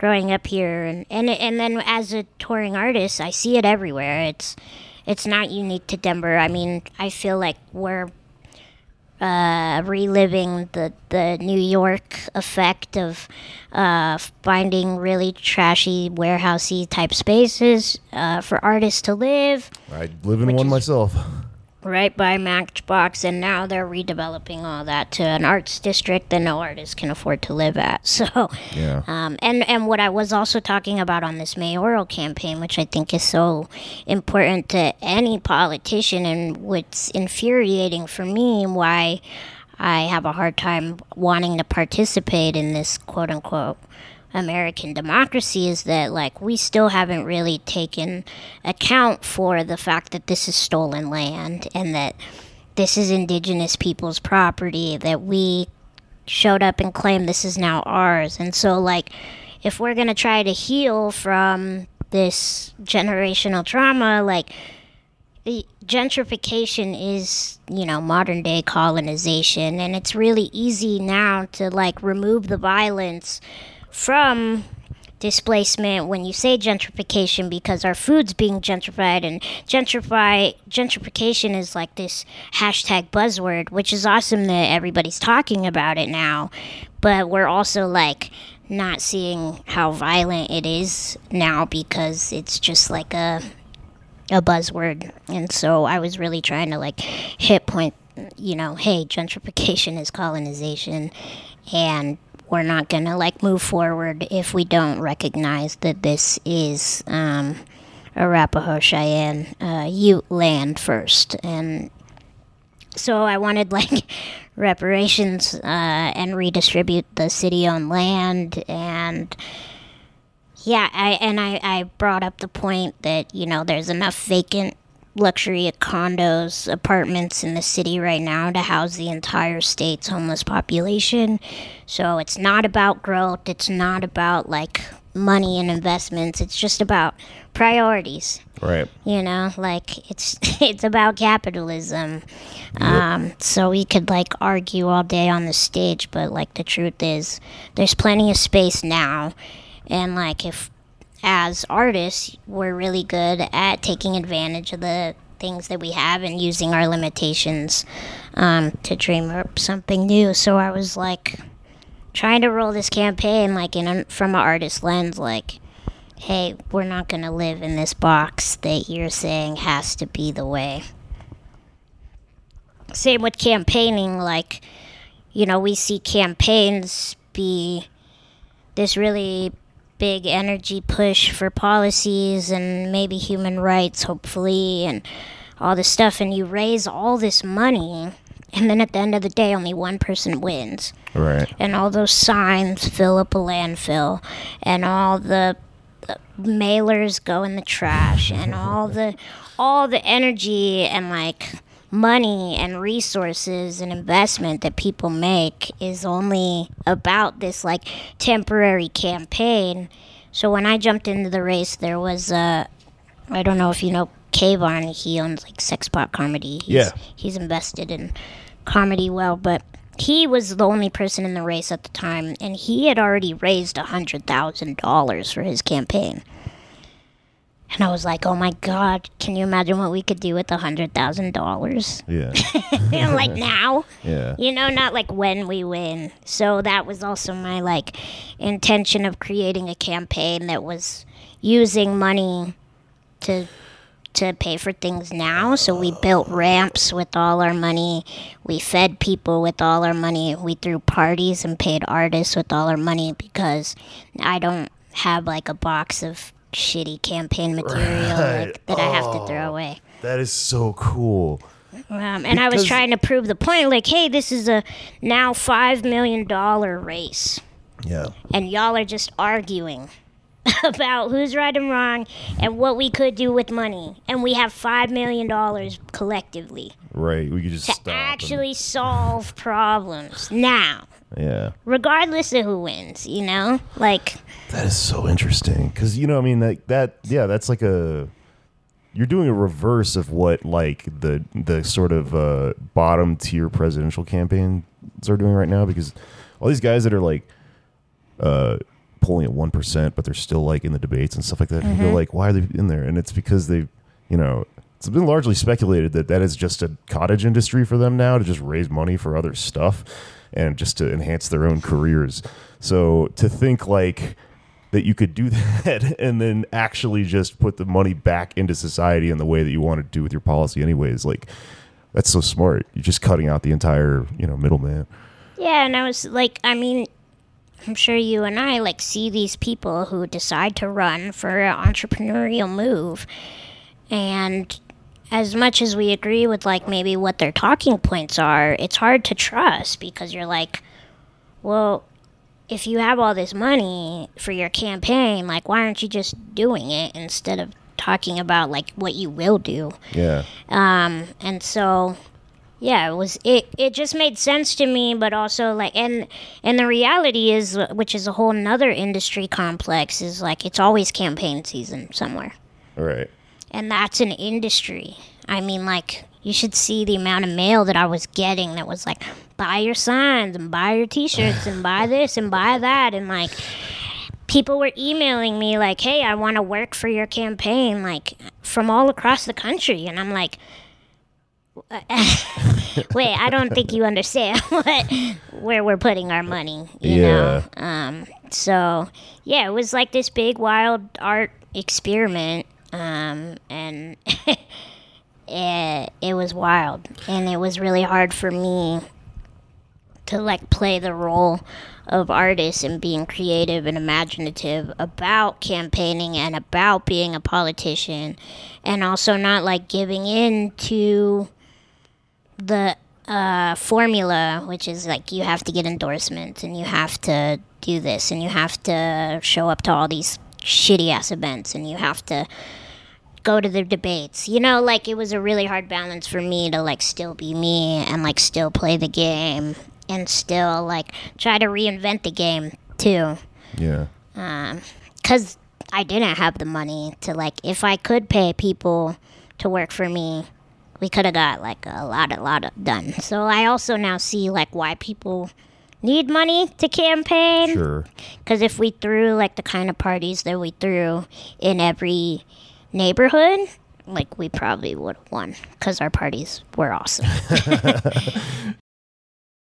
growing up here, and then as a touring artist, I see it everywhere. It's not unique to Denver. I mean, I feel like we're reliving the New York effect of finding really trashy, warehousey type spaces for artists to live. I live in one myself. Right by Matchbox, and now they're redeveloping all that to an arts district that no artist can afford to live at. So, yeah. And what I was also talking about on this mayoral campaign, which I think is so important to any politician, and what's infuriating for me, why I have a hard time wanting to participate in this quote unquote American democracy, is that, like, we still haven't really taken account for the fact that this is stolen land and that this is indigenous people's property, that we showed up and claimed this is now ours. And so, like, if we're going to try to heal from this generational trauma, like, gentrification is, you know, modern day colonization, and it's really easy now to, like, remove the violence from displacement when you say gentrification, because our food's being gentrified, and gentrification is like this hashtag buzzword, which is awesome that everybody's talking about it now, but we're also, like, not seeing how violent it is now because it's just like a buzzword. And so I was really trying to, like, hit point, you know, hey, gentrification is colonization, and we're not going to, like, move forward if we don't recognize that this is Arapaho, Cheyenne, Ute land first. And so I wanted, like, reparations and redistribute the city-owned land. And, yeah, I brought up the point that, you know, there's enough vacant luxury condos, apartments in the city right now to house the entire state's homeless population. So it's not about growth. It's not about, like, money and investments. It's just about priorities. Right. You know, like, it's about capitalism. Yep. So we could, like, argue all day on the stage, but, like, the truth is there's plenty of space now. And, like, if as artists, we're really good at taking advantage of the things that we have and using our limitations to dream up something new. So I was, like, trying to roll this campaign, like, from an artist lens, like, hey, we're not going to live in this box that you're saying has to be the way. Same with campaigning, like, you know, we see campaigns be this really big energy push for policies and maybe human rights, hopefully, and all this stuff, and you raise all this money, and then at the end of the day, only one person wins. Right. And all those signs fill up a landfill, and all the mailers go in the trash, and all the energy and, like, money and resources and investment that people make is only about this, like, temporary campaign. So when I jumped into the race, there was I don't know if you know Kayvon, he owns, like, Sexpot Comedy. He's invested in comedy well, but he was the only person in the race at the time, and he had already raised $100,000 for his campaign. And I was like, oh, my God, can you imagine what we could do with $100,000? Yeah. Like, now? Yeah. You know, not, like, when we win. So that was also my, like, intention of creating a campaign that was using money to pay for things now. So we built ramps with all our money. We fed people with all our money. We threw parties and paid artists with all our money, because I don't have, like, a box of shitty campaign material, right, like, that I have to throw away. That is so cool. And I was trying to prove the point, like, hey, this is a now $5 million race. Yeah. And y'all are just arguing about who's right and wrong and what we could do with money. And we have $5 million collectively. Right. We could just stop actually and solve problems now. Yeah. Regardless of who wins, you know? Like, that is so interesting, because, you know, I mean, like, that, yeah, that's like you're doing a reverse of what, like, the sort of bottom tier presidential campaigns are doing right now, because all these guys that are, like, polling at 1%, but they're still like in the debates and stuff like that. Mm-hmm. You go like, why are they in there? And it's because they, you know, it's been largely speculated that that is just a cottage industry for them now to just raise money for other stuff and just to enhance their own careers. So to think like that you could do that and then actually just put the money back into society in the way that you want to do with your policy anyways, like that's so smart. You're just cutting out the entire, you know, middleman. Yeah, and I was like, I mean, I'm sure you and I like see these people who decide to run for an entrepreneurial move, and as much as we agree with like maybe what their talking points are, it's hard to trust because you're like, well, if you have all this money for your campaign, like why aren't you just doing it instead of talking about like what you will do? Yeah. And so yeah, it just made sense to me, but also like, and the reality is, which is a whole nother industry complex, is like it's always campaign season somewhere. Right. And that's an industry. I mean, like, you should see the amount of mail that I was getting that was like, buy your signs and buy your T-shirts and buy this and buy that. And, like, people were emailing me like, hey, I want to work for your campaign, like, from all across the country. And I'm like, wait, I don't think you understand where we're putting our money, you know? So, yeah, it was like this big wild art experiment. And it was wild, and it was really hard for me to like play the role of artist and being creative and imaginative about campaigning and about being a politician, and also not like giving in to the formula, which is like you have to get endorsements and you have to do this and you have to show up to all these shitty ass events and you have to go to the debates, you know, like it was a really hard balance for me to like still be me and like still play the game and still like try to reinvent the game too. Yeah. Cause I didn't have the money to like, if I could pay people to work for me, we could have got like a lot done. So I also now see like why people need money to campaign. Sure. Because if we threw like the kind of parties that we threw in every neighborhood, like we probably would have won because our parties were awesome.